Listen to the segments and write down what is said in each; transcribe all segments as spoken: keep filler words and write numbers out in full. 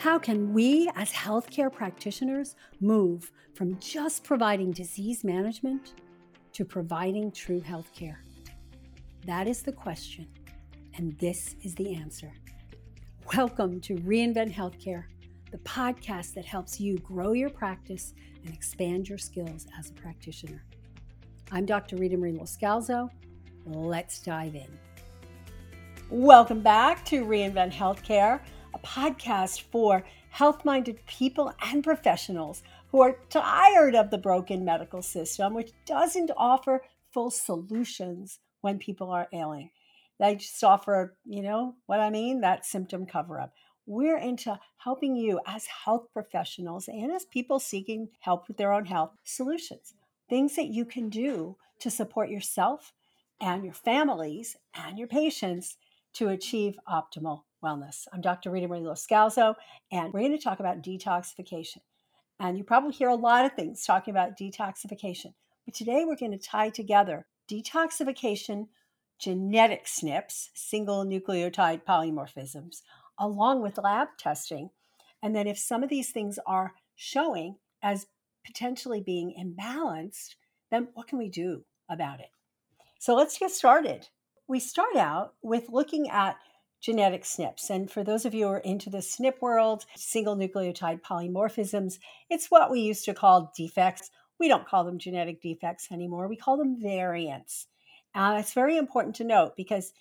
How can we as healthcare practitioners move from just providing disease management to providing true healthcare? That is the question, and this is the answer. Welcome to Reinvent Healthcare, the podcast that helps you grow your practice and expand your skills as a practitioner. I'm Doctor Rita Marie Loscalzo. Let's dive in. Welcome back to Reinvent Healthcare, a podcast for health-minded people and professionals who are tired of the broken medical system, which doesn't offer full solutions when people are ailing. They just offer, you know what I mean, that symptom cover-up. We're into helping you as health professionals and as people seeking help with their own health solutions, things that you can do to support yourself and your families and your patients to achieve optimal wellness. I'm Doctor Rita Marie Loscalzo, and we're going to talk about detoxification. And you probably hear a lot of things talking about detoxification, but today we're going to tie together detoxification, genetic S N Ps, single nucleotide polymorphisms, along with lab testing. And then if some of these things are showing as potentially being imbalanced, then what can we do about it? So let's get started. We start out with looking at genetic S N Ps. And for those of you who are into the S N P world, single nucleotide polymorphisms, it's what we used to call defects. We don't call them genetic defects anymore. We call them variants. Uh, it's very important to note because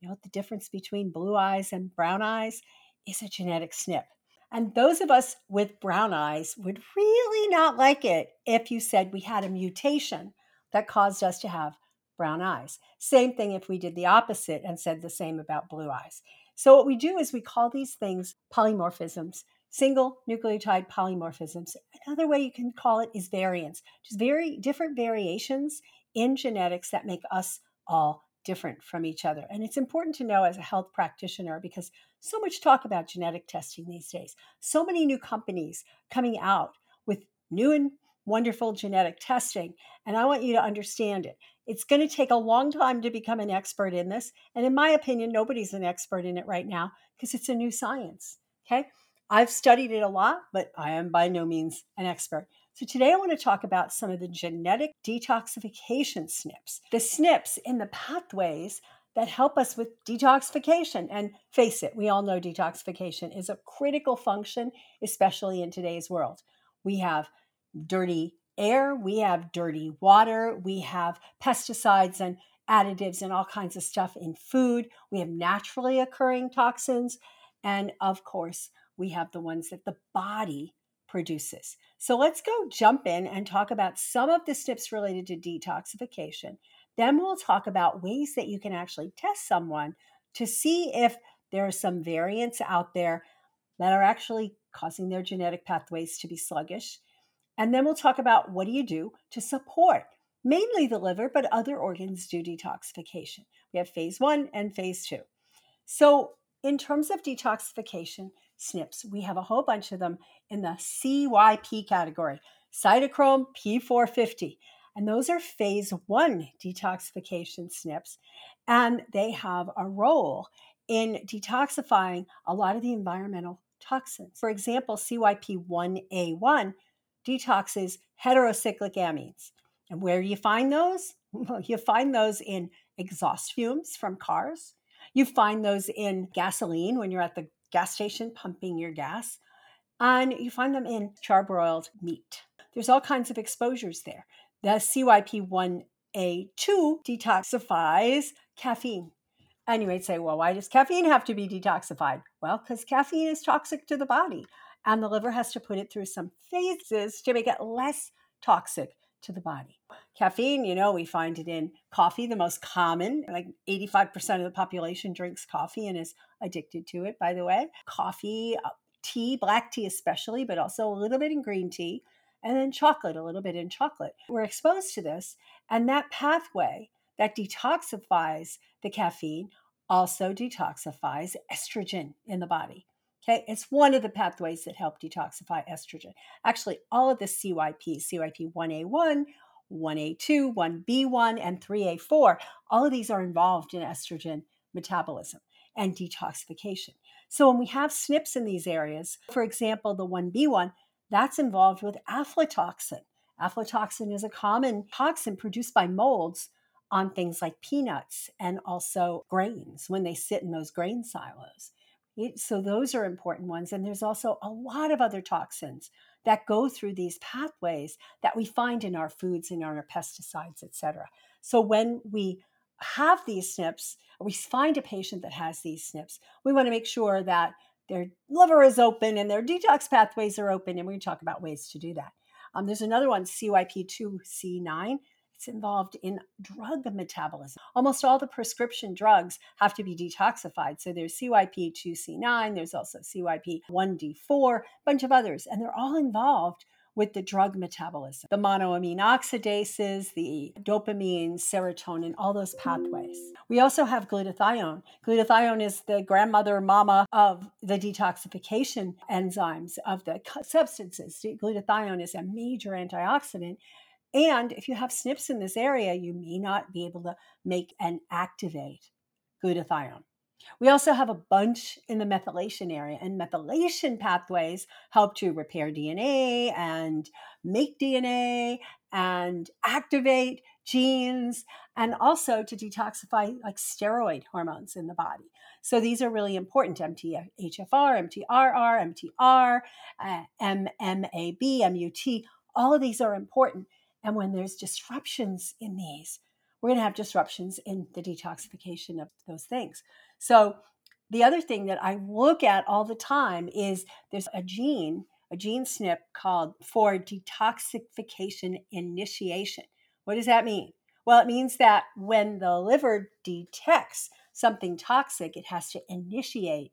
you know the difference between blue eyes and brown eyes is a genetic S N P. And those of us with brown eyes would really not like it if you said we had a mutation that caused us to have brown eyes. Same thing if we did the opposite and said the same about blue eyes. So what we do is we call these things polymorphisms, single nucleotide polymorphisms. Another way you can call it is variants, just very different variations in genetics that make us all different from each other. And it's important to know as a health practitioner, because so much talk about genetic testing these days, so many new companies coming out with new and wonderful genetic testing. And I want you to understand it. It's going to take a long time to become an expert in this. And in my opinion, nobody's an expert in it right now because it's a new science. Okay. I've studied it a lot, but I am by no means an expert. So today I want to talk about some of the genetic detoxification S N Ps, the S N Ps in the pathways that help us with detoxification. And face it, we all know detoxification is a critical function, especially in today's world. We have dirty air, we have dirty water, we have pesticides and additives and all kinds of stuff in food. We have naturally occurring toxins. And of course, we have the ones that the body produces. So let's go jump in and talk about some of the S N Ps related to detoxification. Then we'll talk about ways that you can actually test someone to see if there are some variants out there that are actually causing their genetic pathways to be sluggish. And then we'll talk about what do you do to support mainly the liver, but other organs do detoxification. We have phase one and phase two. So in terms of detoxification S N Ps, we have a whole bunch of them in the C Y P category, cytochrome P four fifty. And those are phase one detoxification S N Ps. And they have a role in detoxifying a lot of the environmental toxins. For example, C Y P one A one detoxes heterocyclic amines. And where do you find those? Well, you find those in exhaust fumes from cars. You find those in gasoline when you're at the gas station pumping your gas. And you find them in charbroiled meat. There's all kinds of exposures there. The C Y P one A two detoxifies caffeine. And you might say, well, why does caffeine have to be detoxified? Well, because caffeine is toxic to the body. And the liver has to put it through some phases to make it less toxic to the body. Caffeine, you know, we find it in coffee, the most common. Like eighty-five percent of the population drinks coffee and is addicted to it, by the way. Coffee, tea, black tea especially, but also a little bit in green tea. And then chocolate, a little bit in chocolate. We're exposed to this. And that pathway that detoxifies the caffeine also detoxifies estrogen in the body. Okay, it's one of the pathways that help detoxify estrogen. Actually, all of the C Y Ps, C Y P one A one, one A two, one B one, and three A four, all of these are involved in estrogen metabolism and detoxification. So when we have S N Ps in these areas, for example, the one B one, that's involved with aflatoxin. Aflatoxin is a common toxin produced by molds on things like peanuts and also grains when they sit in those grain silos. It, so those are important ones. And there's also a lot of other toxins that go through these pathways that we find in our foods and our pesticides, et cetera. So when we have these S N Ps, or we find a patient that has these S N Ps, we want to make sure that their liver is open and their detox pathways are open. And we're going to talk about ways to do that. Um, there's another one, C Y P two C nine. It's involved in drug metabolism. Almost all the prescription drugs have to be detoxified. So there's C Y P two C nine, there's also C Y P one D four, a bunch of others. And they're all involved with the drug metabolism, the monoamine oxidases, the dopamine, serotonin, all those pathways. We also have glutathione. Glutathione is the grandmother, mama of the detoxification enzymes of the substances. Glutathione is a major antioxidant. And if you have S N Ps in this area, you may not be able to make and activate glutathione. We also have a bunch in the methylation area, and methylation pathways help to repair D N A and make D N A and activate genes, and also to detoxify like steroid hormones in the body. So these are really important, M T H F R, M T R R, M T R, uh, M M A B, M U T, all of these are important. And when there's disruptions in these, we're going to have disruptions in the detoxification of those things. So the other thing that I look at all the time is there's a gene, a gene S N P called for detoxification initiation. What does that mean? Well, it means that when the liver detects something toxic, it has to initiate,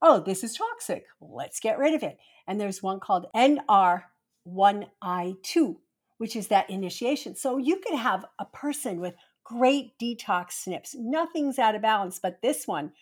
oh, this is toxic, let's get rid of it. And there's one called N R one I two. Which is that initiation. So you could have a person with great detox S N Ps. Nothing's out of balance, but this one,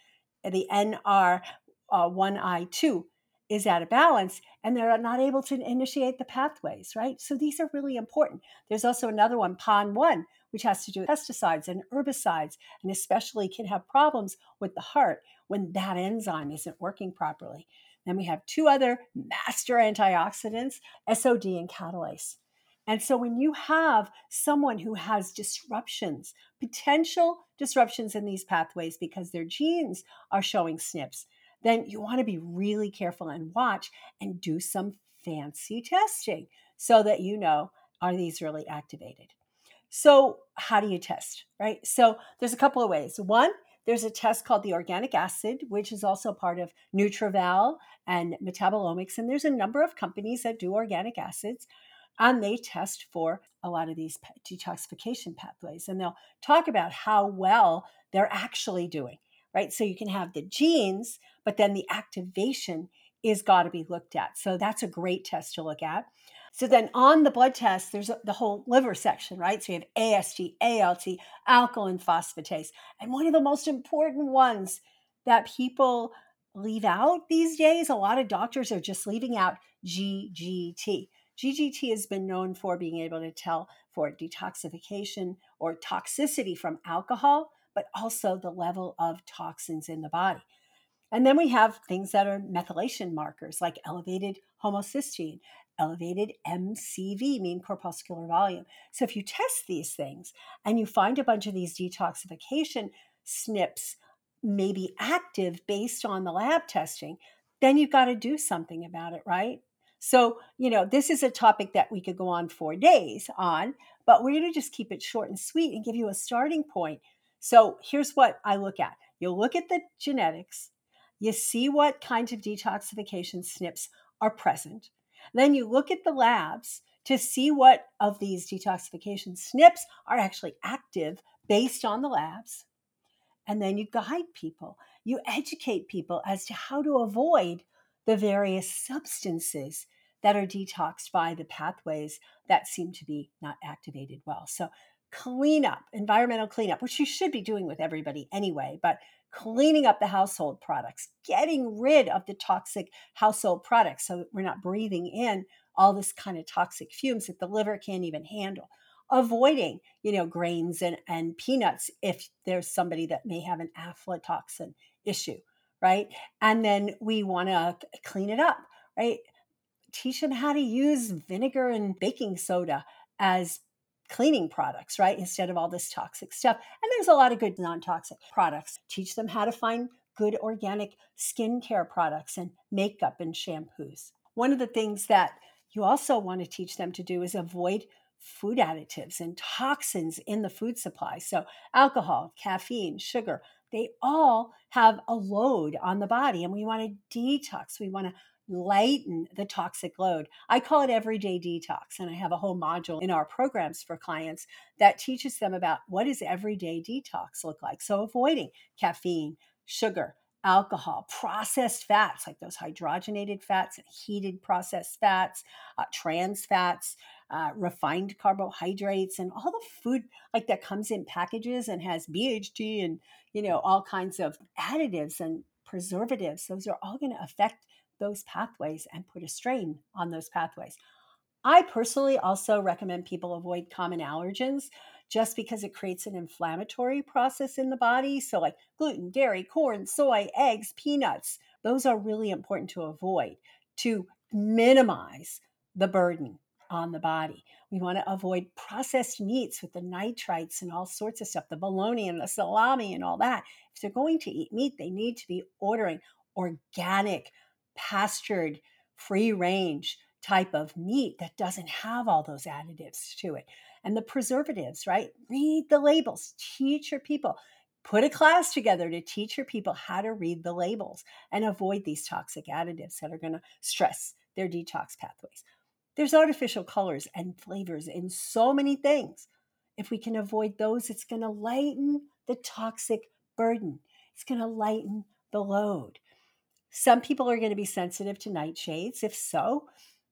the N R one I two, is out of balance, and they're not able to initiate the pathways, right? So these are really important. There's also another one, P O N one, which has to do with pesticides and herbicides, and especially can have problems with the heart when that enzyme isn't working properly. Then we have two other master antioxidants, S O D and catalase. And so when you have someone who has disruptions, potential disruptions in these pathways because their genes are showing S N Ps, then you want to be really careful and watch and do some fancy testing so that you know, are these really activated? So how do you test, right? So there's a couple of ways. One, there's a test called the organic acid, which is also part of NutraVal and Metabolomics. And there's a number of companies that do organic acids. And they test for a lot of these detoxification pathways. And they'll talk about how well they're actually doing, right? So you can have the genes, but then the activation is got to be looked at. So that's a great test to look at. So then on the blood test, there's the whole liver section, right? So you have A S T, A L T, alkaline phosphatase. And one of the most important ones that people leave out these days, a lot of doctors are just leaving out G G T. G G T has been known for being able to tell for detoxification or toxicity from alcohol, but also the level of toxins in the body. And then we have things that are methylation markers like elevated homocysteine, elevated M C V, mean corpuscular volume. So if you test these things and you find a bunch of these detoxification S N Ps may be active based on the lab testing, then you've got to do something about it, right? So, you know, this is a topic that we could go on for days on, but we're going to just keep it short and sweet and give you a starting point. So here's what I look at. You look at the genetics, you see what kinds of detoxification S N Ps are present. Then you look at the labs to see what of these detoxification S N Ps are actually active based on the labs. And then you guide people, you educate people as to how to avoid the various substances that are detoxed by the pathways that seem to be not activated well. So cleanup, environmental cleanup, which you should be doing with everybody anyway, but cleaning up the household products, getting rid of the toxic household products so we're not breathing in all this kind of toxic fumes that the liver can't even handle. Avoiding, you know, grains and, and peanuts if there's somebody that may have an aflatoxin issue. right? And then we want to clean it up, right? Teach them how to use vinegar and baking soda as cleaning products, right? Instead of all this toxic stuff. And there's a lot of good non-toxic products. Teach them how to find good organic skincare products and makeup and shampoos. One of the things that you also want to teach them to do is avoid food additives and toxins in the food supply. So alcohol, caffeine, sugar, they all have a load on the body, and we want to detox. We want to lighten the toxic load. I call it everyday detox, and I have a whole module in our programs for clients that teaches them about what does everyday detox look like. So avoiding caffeine, sugar, alcohol, processed fats, like those hydrogenated fats, and heated processed fats, uh, trans fats, uh, refined carbohydrates, and all the food like that comes in packages and has B H T and, you know, all kinds of additives and preservatives. Those are all going to affect those pathways and put a strain on those pathways. I personally also recommend people avoid common allergens just because it creates an inflammatory process in the body. So like gluten, dairy, corn, soy, eggs, peanuts, those are really important to avoid to minimize the burden on the body. We want to avoid processed meats with the nitrites and all sorts of stuff, the bologna and the salami and all that. If they're going to eat meat, they need to be ordering organic, pastured, free range type of meat that doesn't have all those additives to it. And the preservatives, right? Read the labels, teach your people, put a class together to teach your people how to read the labels and avoid these toxic additives that are going to stress their detox pathways. There's artificial colors and flavors in so many things. If we can avoid those, it's going to lighten the toxic burden. It's going to lighten the load. Some people are going to be sensitive to nightshades. If so,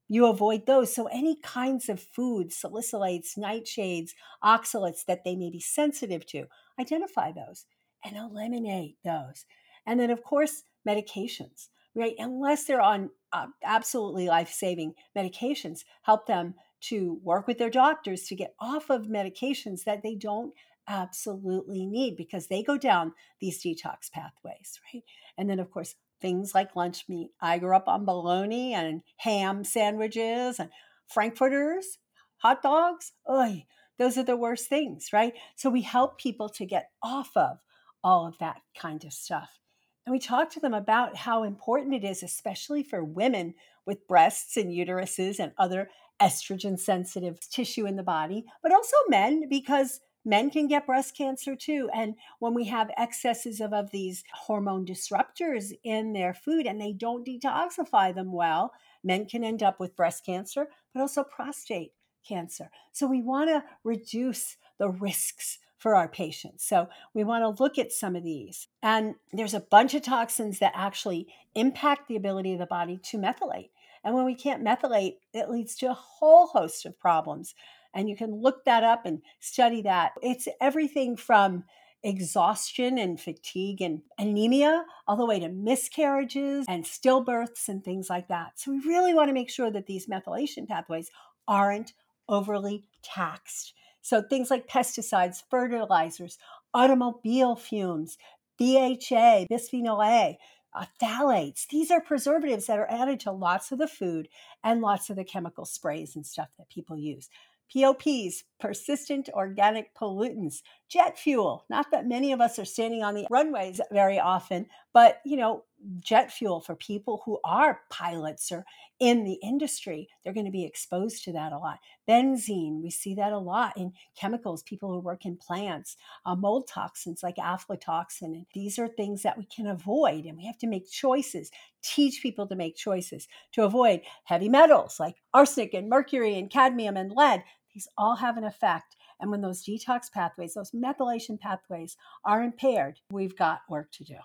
you avoid those. So any kinds of foods, salicylates, nightshades, oxalates that they may be sensitive to, identify those and eliminate those. And then, of course, medications, right? Unless they're on uh, absolutely life-saving medications, help them to work with their doctors to get off of medications that they don't absolutely need because they go down these detox pathways, right? And then, of course, things like lunch meat. I grew up on bologna and ham sandwiches and frankfurters, hot dogs. Oy, those are the worst things, right? So we help people to get off of all of that kind of stuff. And we talk to them about how important it is, especially for women with breasts and uteruses and other estrogen-sensitive tissue in the body, but also men, because men can get breast cancer too. And when we have excesses of, of these hormone disruptors in their food and they don't detoxify them well, men can end up with breast cancer, but also prostate cancer. So we want to reduce the risks for our patients. So we want to look at some of these. And there's a bunch of toxins that actually impact the ability of the body to methylate. And when we can't methylate, it leads to a whole host of problems. And you can look that up and study that. It's everything from exhaustion and fatigue and anemia all the way to miscarriages and stillbirths and things like that. So we really want to make sure that these methylation pathways aren't overly taxed. So things like pesticides, fertilizers, automobile fumes, B H A, bisphenol A, Uh, phthalates. These are preservatives that are added to lots of the food and lots of the chemical sprays and stuff that people use. P O Ps, persistent organic pollutants, jet fuel. Not that many of us are standing on the runways very often, but you know, jet fuel for people who are pilots or in the industry, they're going to be exposed to that a lot. Benzene, we see that a lot in chemicals, people who work in plants, uh, mold toxins like aflatoxin. And these are things that we can avoid, and we have to make choices, teach people to make choices to avoid heavy metals like arsenic and mercury and cadmium and lead. These all have an effect. And when those detox pathways, those methylation pathways are impaired, we've got work to do.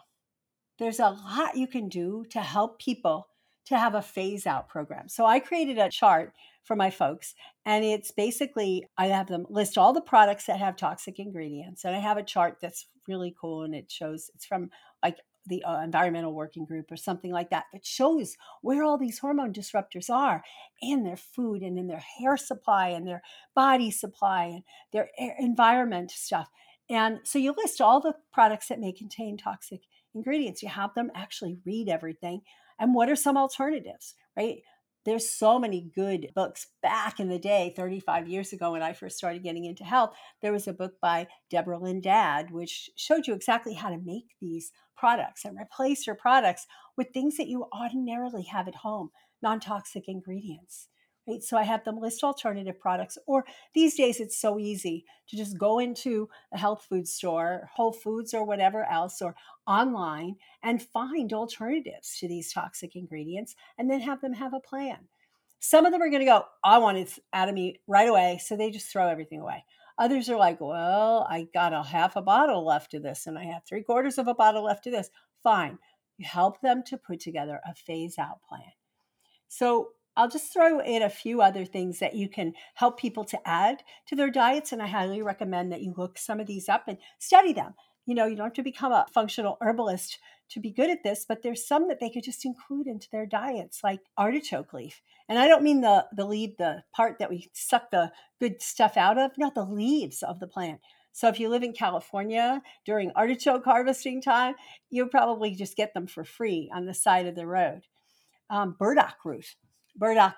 There's a lot you can do to help people to have a phase out program. So I created a chart for my folks, and it's basically, I have them list all the products that have toxic ingredients. And I have a chart that's really cool, and it shows, it's from like the uh, Environmental Working Group or something like that, that shows where all these hormone disruptors are in their food and in their hair supply and their body supply and their air environment stuff. And so you list all the products that may contain toxic ingredients. You have them actually read everything. And what are some alternatives, right? There's so many good books. Back in the day, thirty-five years ago, when I first started getting into health, there was a book by Debra Lynn Dadd, which showed you exactly how to make these products and replace your products with things that you ordinarily have at home, non-toxic ingredients, right? So I have them list alternative products, or these days it's so easy to just go into a health food store, Whole Foods or whatever else, or online, and find alternatives to these toxic ingredients and then have them have a plan. Some of them are going to go, I want it out of me right away, so they just throw everything away. Others are like, well, I got a half a bottle left of this and I have three quarters of a bottle left of this. Fine. You help them to put together a phase out plan. So I'll just throw in a few other things that you can help people to add to their diets. And I highly recommend that you look some of these up and study them. You know, you don't have to become a functional herbalist to be good at this, but there's some that they could just include into their diets, like artichoke leaf. And I don't mean the, the leaf, the part that we suck the good stuff out of, no, the leaves of the plant. So if you live in California during artichoke harvesting time, you'll probably just get them for free on the side of the road. Um, burdock root. Burdock,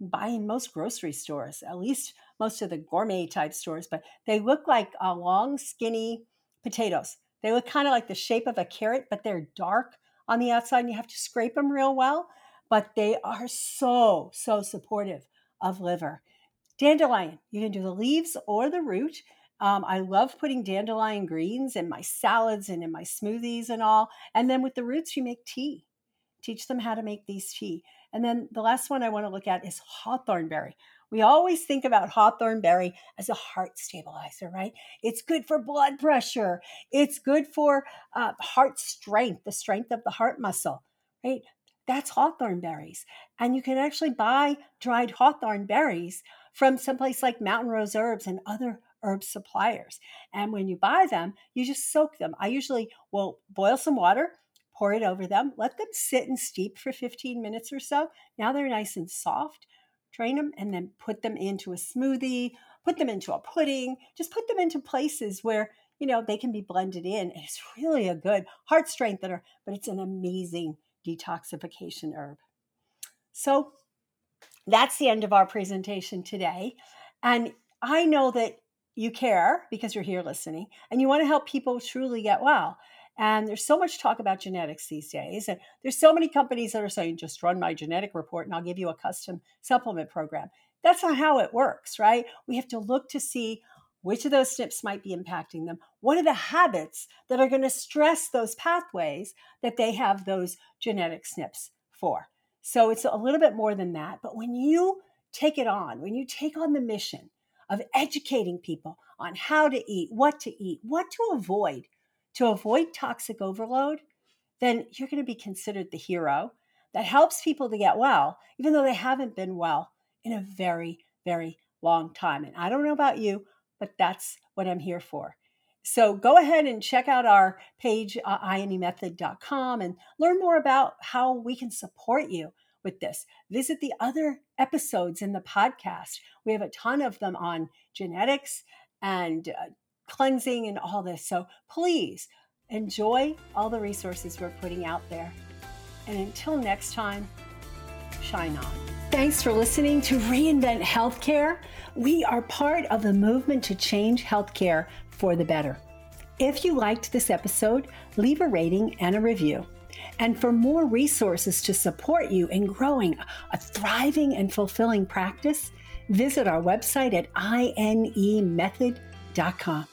buy in most grocery stores, at least most of the gourmet type stores, but they look like uh, long, skinny potatoes. They look kind of like the shape of a carrot, but they're dark on the outside and you have to scrape them real well, but they are so, so supportive of liver. Dandelion, you can do the leaves or the root. Um, I love putting dandelion greens in my salads and in my smoothies and all. And then with the roots, you make tea. Teach them how to make these tea. And then the last one I want to look at is hawthorn berry. We always think about hawthorn berry as a heart stabilizer, right? It's good for blood pressure. It's good for uh, heart strength, the strength of the heart muscle, right? That's hawthorn berries. And you can actually buy dried hawthorn berries from someplace like Mountain Rose Herbs and other herb suppliers. And when you buy them, you just soak them. I usually will boil some water, pour it over them, let them sit and steep for fifteen minutes or so. Now they're nice and soft. Drain them and then put them into a smoothie, put them into a pudding, just put them into places where, you know, they can be blended in. It's really a good heart strengthener, but it's an amazing detoxification herb. So that's the end of our presentation today. And I know that you care because you're here listening and you want to help people truly get well. And there's so much talk about genetics these days. And there's so many companies that are saying, just run my genetic report and I'll give you a custom supplement program. That's not how it works, right? We have to look to see which of those S N Ps might be impacting them. What are the habits that are going to stress those pathways that they have those genetic S N Ps for? So it's a little bit more than that. But when you take it on, when you take on the mission of educating people on how to eat, what to eat, what to avoid, to avoid toxic overload, then you're going to be considered the hero that helps people to get well, even though they haven't been well in a very, very long time. And I don't know about you, but that's what I'm here for. So go ahead and check out our page, uh, iony method dot com, and learn more about how we can support you with this. Visit the other episodes in the podcast. We have a ton of them on genetics and uh, cleansing and all this. So please enjoy all the resources we're putting out there. And until next time, shine on. Thanks for listening to Reinvent Healthcare. We are part of the movement to change healthcare for the better. If you liked this episode, leave a rating and a review. And for more resources to support you in growing a thriving and fulfilling practice, visit our website at i n e method dot com.